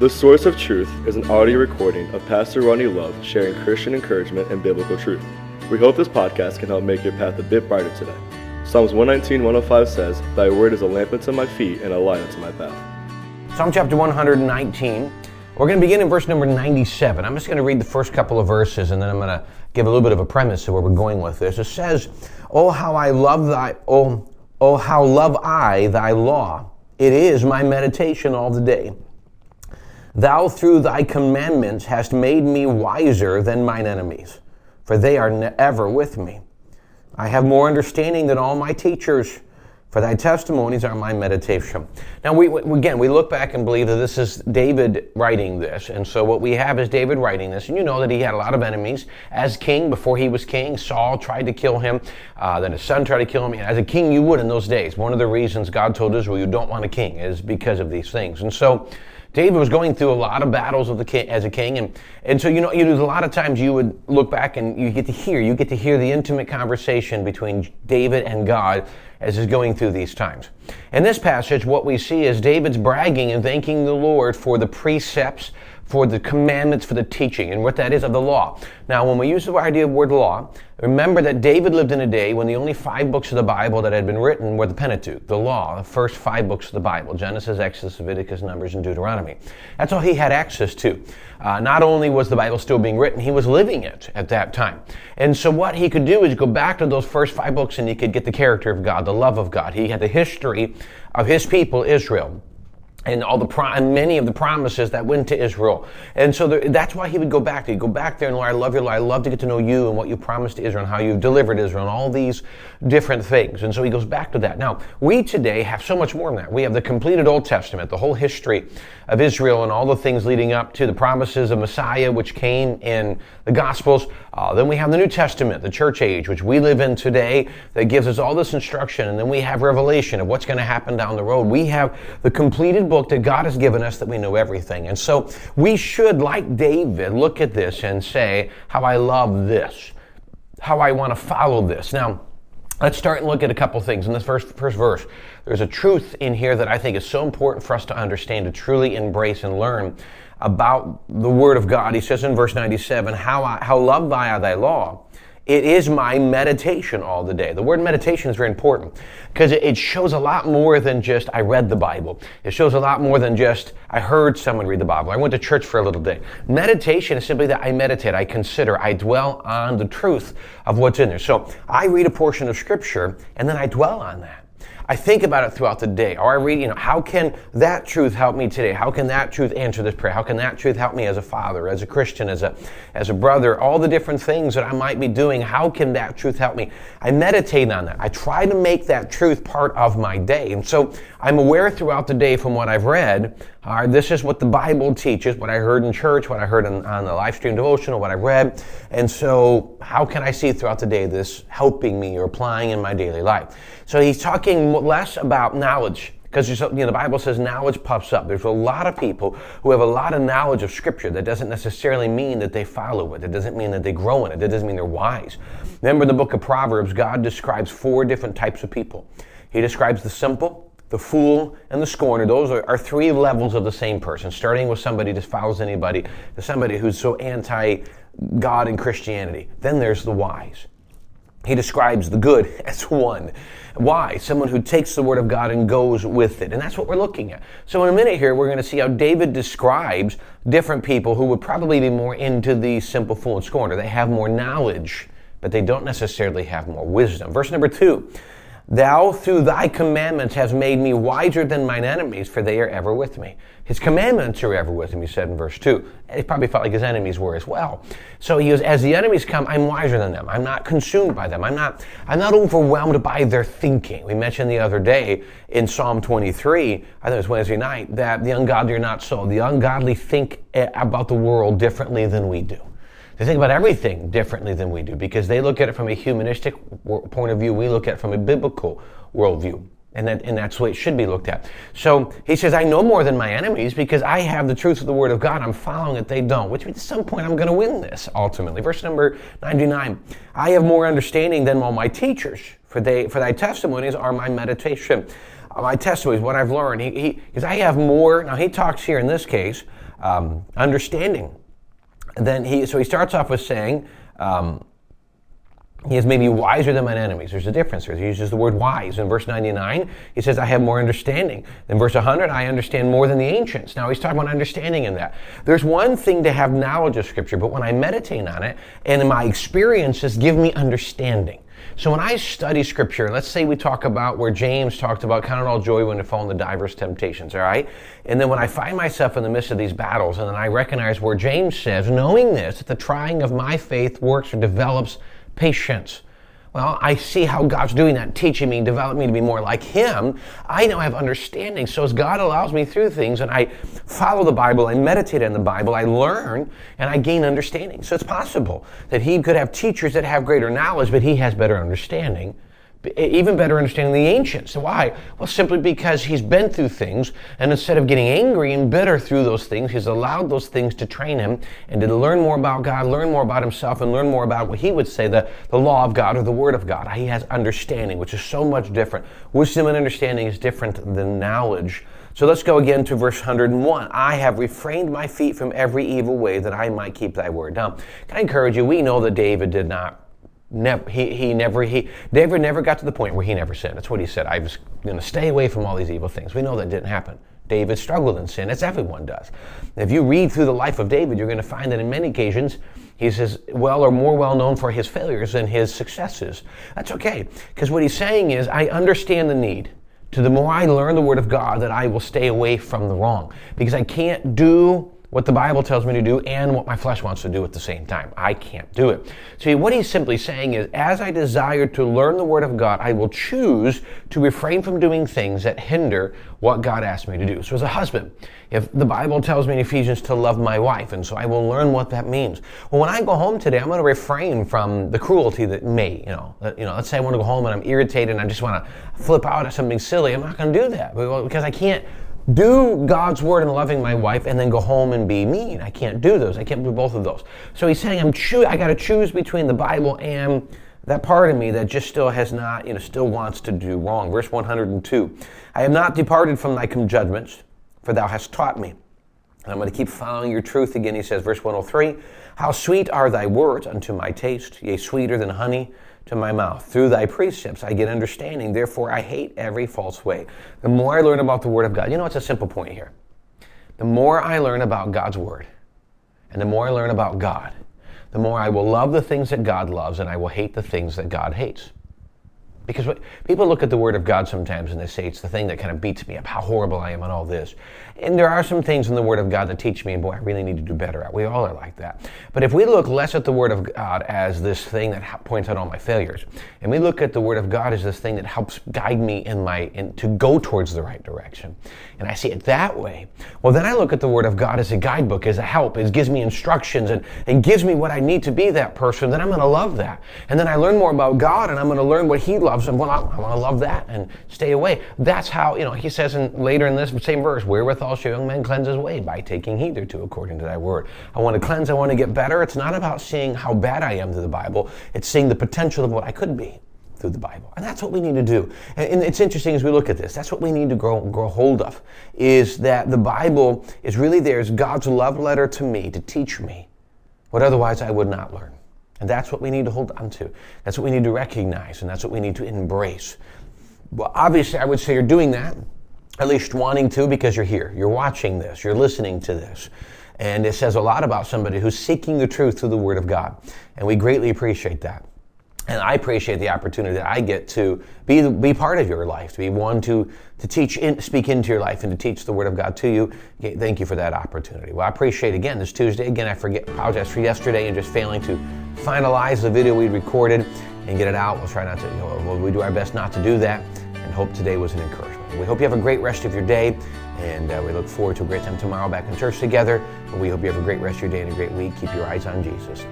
The Source of Truth is an audio recording of Pastor Ronnie Love sharing Christian encouragement and biblical truth. We hope this podcast can help make your path a bit brighter today. Psalms 119:105 says, "Thy word is a lamp unto my feet and a light unto my path." Psalm chapter 119. We're going to begin in verse number 97. I'm just going to read the first couple of verses, and then I'm going to give a little bit of a premise to where we're going with this. It says, "Oh, how I love thy law. It is my meditation all the day. Thou through thy commandments hast made me wiser than mine enemies, for they are ever with me. I have more understanding than all my teachers, for thy testimonies are my meditation." Now, we look back and believe that this is David writing this. And so what we have is David writing this. And you know that he had a lot of enemies. As king, before he was king, Saul tried to kill him. Then his son tried to kill him. And as a king, you would in those days. One of the reasons God told Israel you don't want a king is because of these things. And so David was going through a lot of battles as a king. And so, you know, there's a lot of times you would look back and you get to hear the intimate conversation between David and God as he's going through these times. In this passage, what we see is David's bragging and thanking the Lord for the precepts, for the commandments, for the teaching, and what that is of the law. Now, when we use the idea of word law, remember that David lived in a day when the only 5 books of the Bible that had been written were the Pentateuch, the law, the first 5 books of the Bible, Genesis, Exodus, Leviticus, Numbers, and Deuteronomy. That's all he had access to. Not only was the Bible still being written, he was living it at that time. And so what he could do is go back to those first 5 books and he could get the character of God, the love of God. He had the history of his people, Israel, and many of the promises that went to Israel. And so that's why he would go back. He'd go back there and, "Lord, I love your law. I love to get to know you and what you promised to Israel and how you delivered Israel and all these different things." And so he goes back to that. Now, we today have so much more than that. We have the completed Old Testament, the whole history of Israel and all the things leading up to the promises of Messiah, which came in the Gospels. Then we have the New Testament, the church age, which we live in today, that gives us all this instruction. And then we have Revelation of what's going to happen down the road. We have the completed book that God has given us that we know everything. And so we should, like David, look at this and say, "How I love this, how I want to follow this." Now, let's start and look at a couple things. In this first verse, there's a truth in here that I think is so important for us to understand, to truly embrace and learn about the Word of God. He says in verse 97, "How love I thy law. It is my meditation all the day." The word meditation is very important because it shows a lot more than just I read the Bible. It shows a lot more than just I heard someone read the Bible. I went to church for a little day. Meditation is simply that I meditate, I consider, I dwell on the truth of what's in there. So I read a portion of Scripture and then I dwell on that. I think about it throughout the day, or I read, how can that truth help me today? How can that truth answer this prayer? How can that truth help me as a father, as a Christian, as a brother, all the different things that I might be doing? How can that truth help me? I meditate on that. I try to make that truth part of my day. And so I'm aware throughout the day from what I've read, this is what the Bible teaches, what I heard in church, what I heard on the live stream devotional, what I read. And so how can I see throughout the day this helping me or applying in my daily life? So he's talking less about knowledge, because the Bible says knowledge puffs up. There's a lot of people who have a lot of knowledge of Scripture. That doesn't necessarily mean that they follow it. It doesn't mean that they grow in it. It doesn't mean they're wise. Remember, in the book of Proverbs, God describes 4 different types of people. He describes the simple, the fool, and the scorner. Those are 3 levels of the same person, starting with somebody who just follows anybody, to somebody who's so anti-God and Christianity. Then there's the wise. He describes the good as one. Why? Someone who takes the Word of God and goes with it. And that's what we're looking at. So in a minute here, we're going to see how David describes different people who would probably be more into the simple, fool, and scorner. They have more knowledge, but they don't necessarily have more wisdom. Verse number 2, "Thou through thy commandments hast made me wiser than mine enemies, for they are ever with me." His commandments are ever with him, he said in verse 2. He probably felt like his enemies were as well. So he goes, as the enemies come, I'm wiser than them. I'm not consumed by them. I'm not overwhelmed by their thinking. We mentioned the other day in Psalm 23, I think it was Wednesday night, that the ungodly are not so. The ungodly think about the world differently than we do. They think about everything differently than we do because they look at it from a humanistic point of view. We look at it from a biblical worldview. And that's the way it should be looked at. So he says, I know more than my enemies because I have the truth of the Word of God. I'm following it. They don't, which means at some point I'm going to win this ultimately. Verse number 99, I have more understanding than all my teachers, for thy testimonies are my meditation. my testimony is what I've learned. Because I have more, now he talks here in this case, understanding. Then he starts off with saying, he is maybe wiser than mine enemies. There's a difference here. He uses the word wise. In verse 99, he says, I have more understanding. In verse 100, I understand more than the ancients. Now he's talking about understanding in that. There's one thing to have knowledge of Scripture, but when I meditate on it, and in my experiences give me understanding. So when I study Scripture, let's say we talk about where James talked about count it all joy when you fall into diverse temptations, all right? And then when I find myself in the midst of these battles, and then I recognize where James says, knowing this, that the trying of my faith works or develops patience. Well, I see how God's doing that, teaching me, developing me to be more like Him. I now have understanding. So as God allows me through things and I follow the Bible, I meditate on the Bible, I learn, and I gain understanding. So it's possible that He could have teachers that have greater knowledge, but He has better understanding, even better understanding than the ancients. Why? Well, simply because He's been through things, and instead of getting angry and bitter through those things, He's allowed those things to train him and to learn more about God, learn more about himself, and learn more about what he would say, the law of God or the Word of God. He has understanding, which is so much different. Wisdom and understanding is different than knowledge. So let's go again to verse 101. I have refrained my feet from every evil way that I might keep thy word. Now, can I encourage you, we know that David did not David never got to the point where he never sinned. That's what he said. I was going to stay away from all these evil things. We know that didn't happen. David struggled in sin, as everyone does. If you read through the life of David, you're going to find that in many occasions, he's as well or more well known for his failures than his successes. That's okay, because what he's saying is, I understand the need. To the more I learn the Word of God, that I will stay away from the wrong, because I can't do what the Bible tells me to do and what my flesh wants to do at the same time. I can't do it. See, what he's simply saying is, as I desire to learn the Word of God, I will choose to refrain from doing things that hinder what God asked me to do. So as a husband, if the Bible tells me in Ephesians to love my wife, and so I will learn what that means. Well, when I go home today, I'm going to refrain from the cruelty that may, let's say I want to go home and I'm irritated and I just want to flip out at something silly. I'm not going to do that because I can't do God's word in loving my wife and then go home and be mean. I can't do those. I can't do both of those. So he's saying I got to choose between the Bible and that part of me that just still has not, still wants to do wrong. Verse 102, I have not departed from thy judgments, for thou hast taught me. And I'm going to keep following your truth again. He says, verse 103, how sweet are thy words unto my taste, yea, sweeter than honey to my mouth. Through thy precepts I get understanding, therefore I hate every false way. The more I learn about the Word of God, it's a simple point here. The more I learn about God's Word, and the more I learn about God, the more I will love the things that God loves, and I will hate the things that God hates. Because people look at the Word of God sometimes and they say, it's the thing that kind of beats me up, how horrible I am on all this. And there are some things in the Word of God that teach me, and boy, I really need to do better at. We all are like that. But if we look less at the Word of God as this thing that points out all my failures, and we look at the Word of God as this thing that helps guide me to go towards the right direction, and I see it that way, well, then I look at the Word of God as a guidebook, as a help. It gives me instructions and gives me what I need to be that person. Then I'm going to love that. And then I learn more about God, and I'm going to learn what He loves. And well, I want to love that and stay away. That's how, he says later in this same verse, wherewithal shall young man cleanse his way? By taking heed thereto according to thy word. I want to cleanse, I want to get better. It's not about seeing how bad I am through the Bible. It's seeing the potential of what I could be through the Bible. And that's what we need to do. And it's interesting as we look at this, that's what we need to grow hold of, is that the Bible is really there as God's love letter to me, to teach me what otherwise I would not learn. And that's what we need to hold on to. That's what we need to recognize, and that's what we need to embrace. Well, obviously, I would say you're doing that, at least wanting to, because you're here. You're watching this. You're listening to this. And it says a lot about somebody who's seeking the truth through the Word of God. And we greatly appreciate that. And I appreciate the opportunity that I get to be part of your life, to be one to teach, speak into your life, and to teach the Word of God to you. Okay, thank you for that opportunity. Well, I appreciate, again, this Tuesday. Again, apologize for yesterday and just failing to finalize the video we recorded and get it out. We'll try not to, we do our best not to do that, and hope today was an encouragement. We hope you have a great rest of your day, and we look forward to a great time tomorrow back in church together. We hope you have a great rest of your day and a great week. Keep your eyes on Jesus.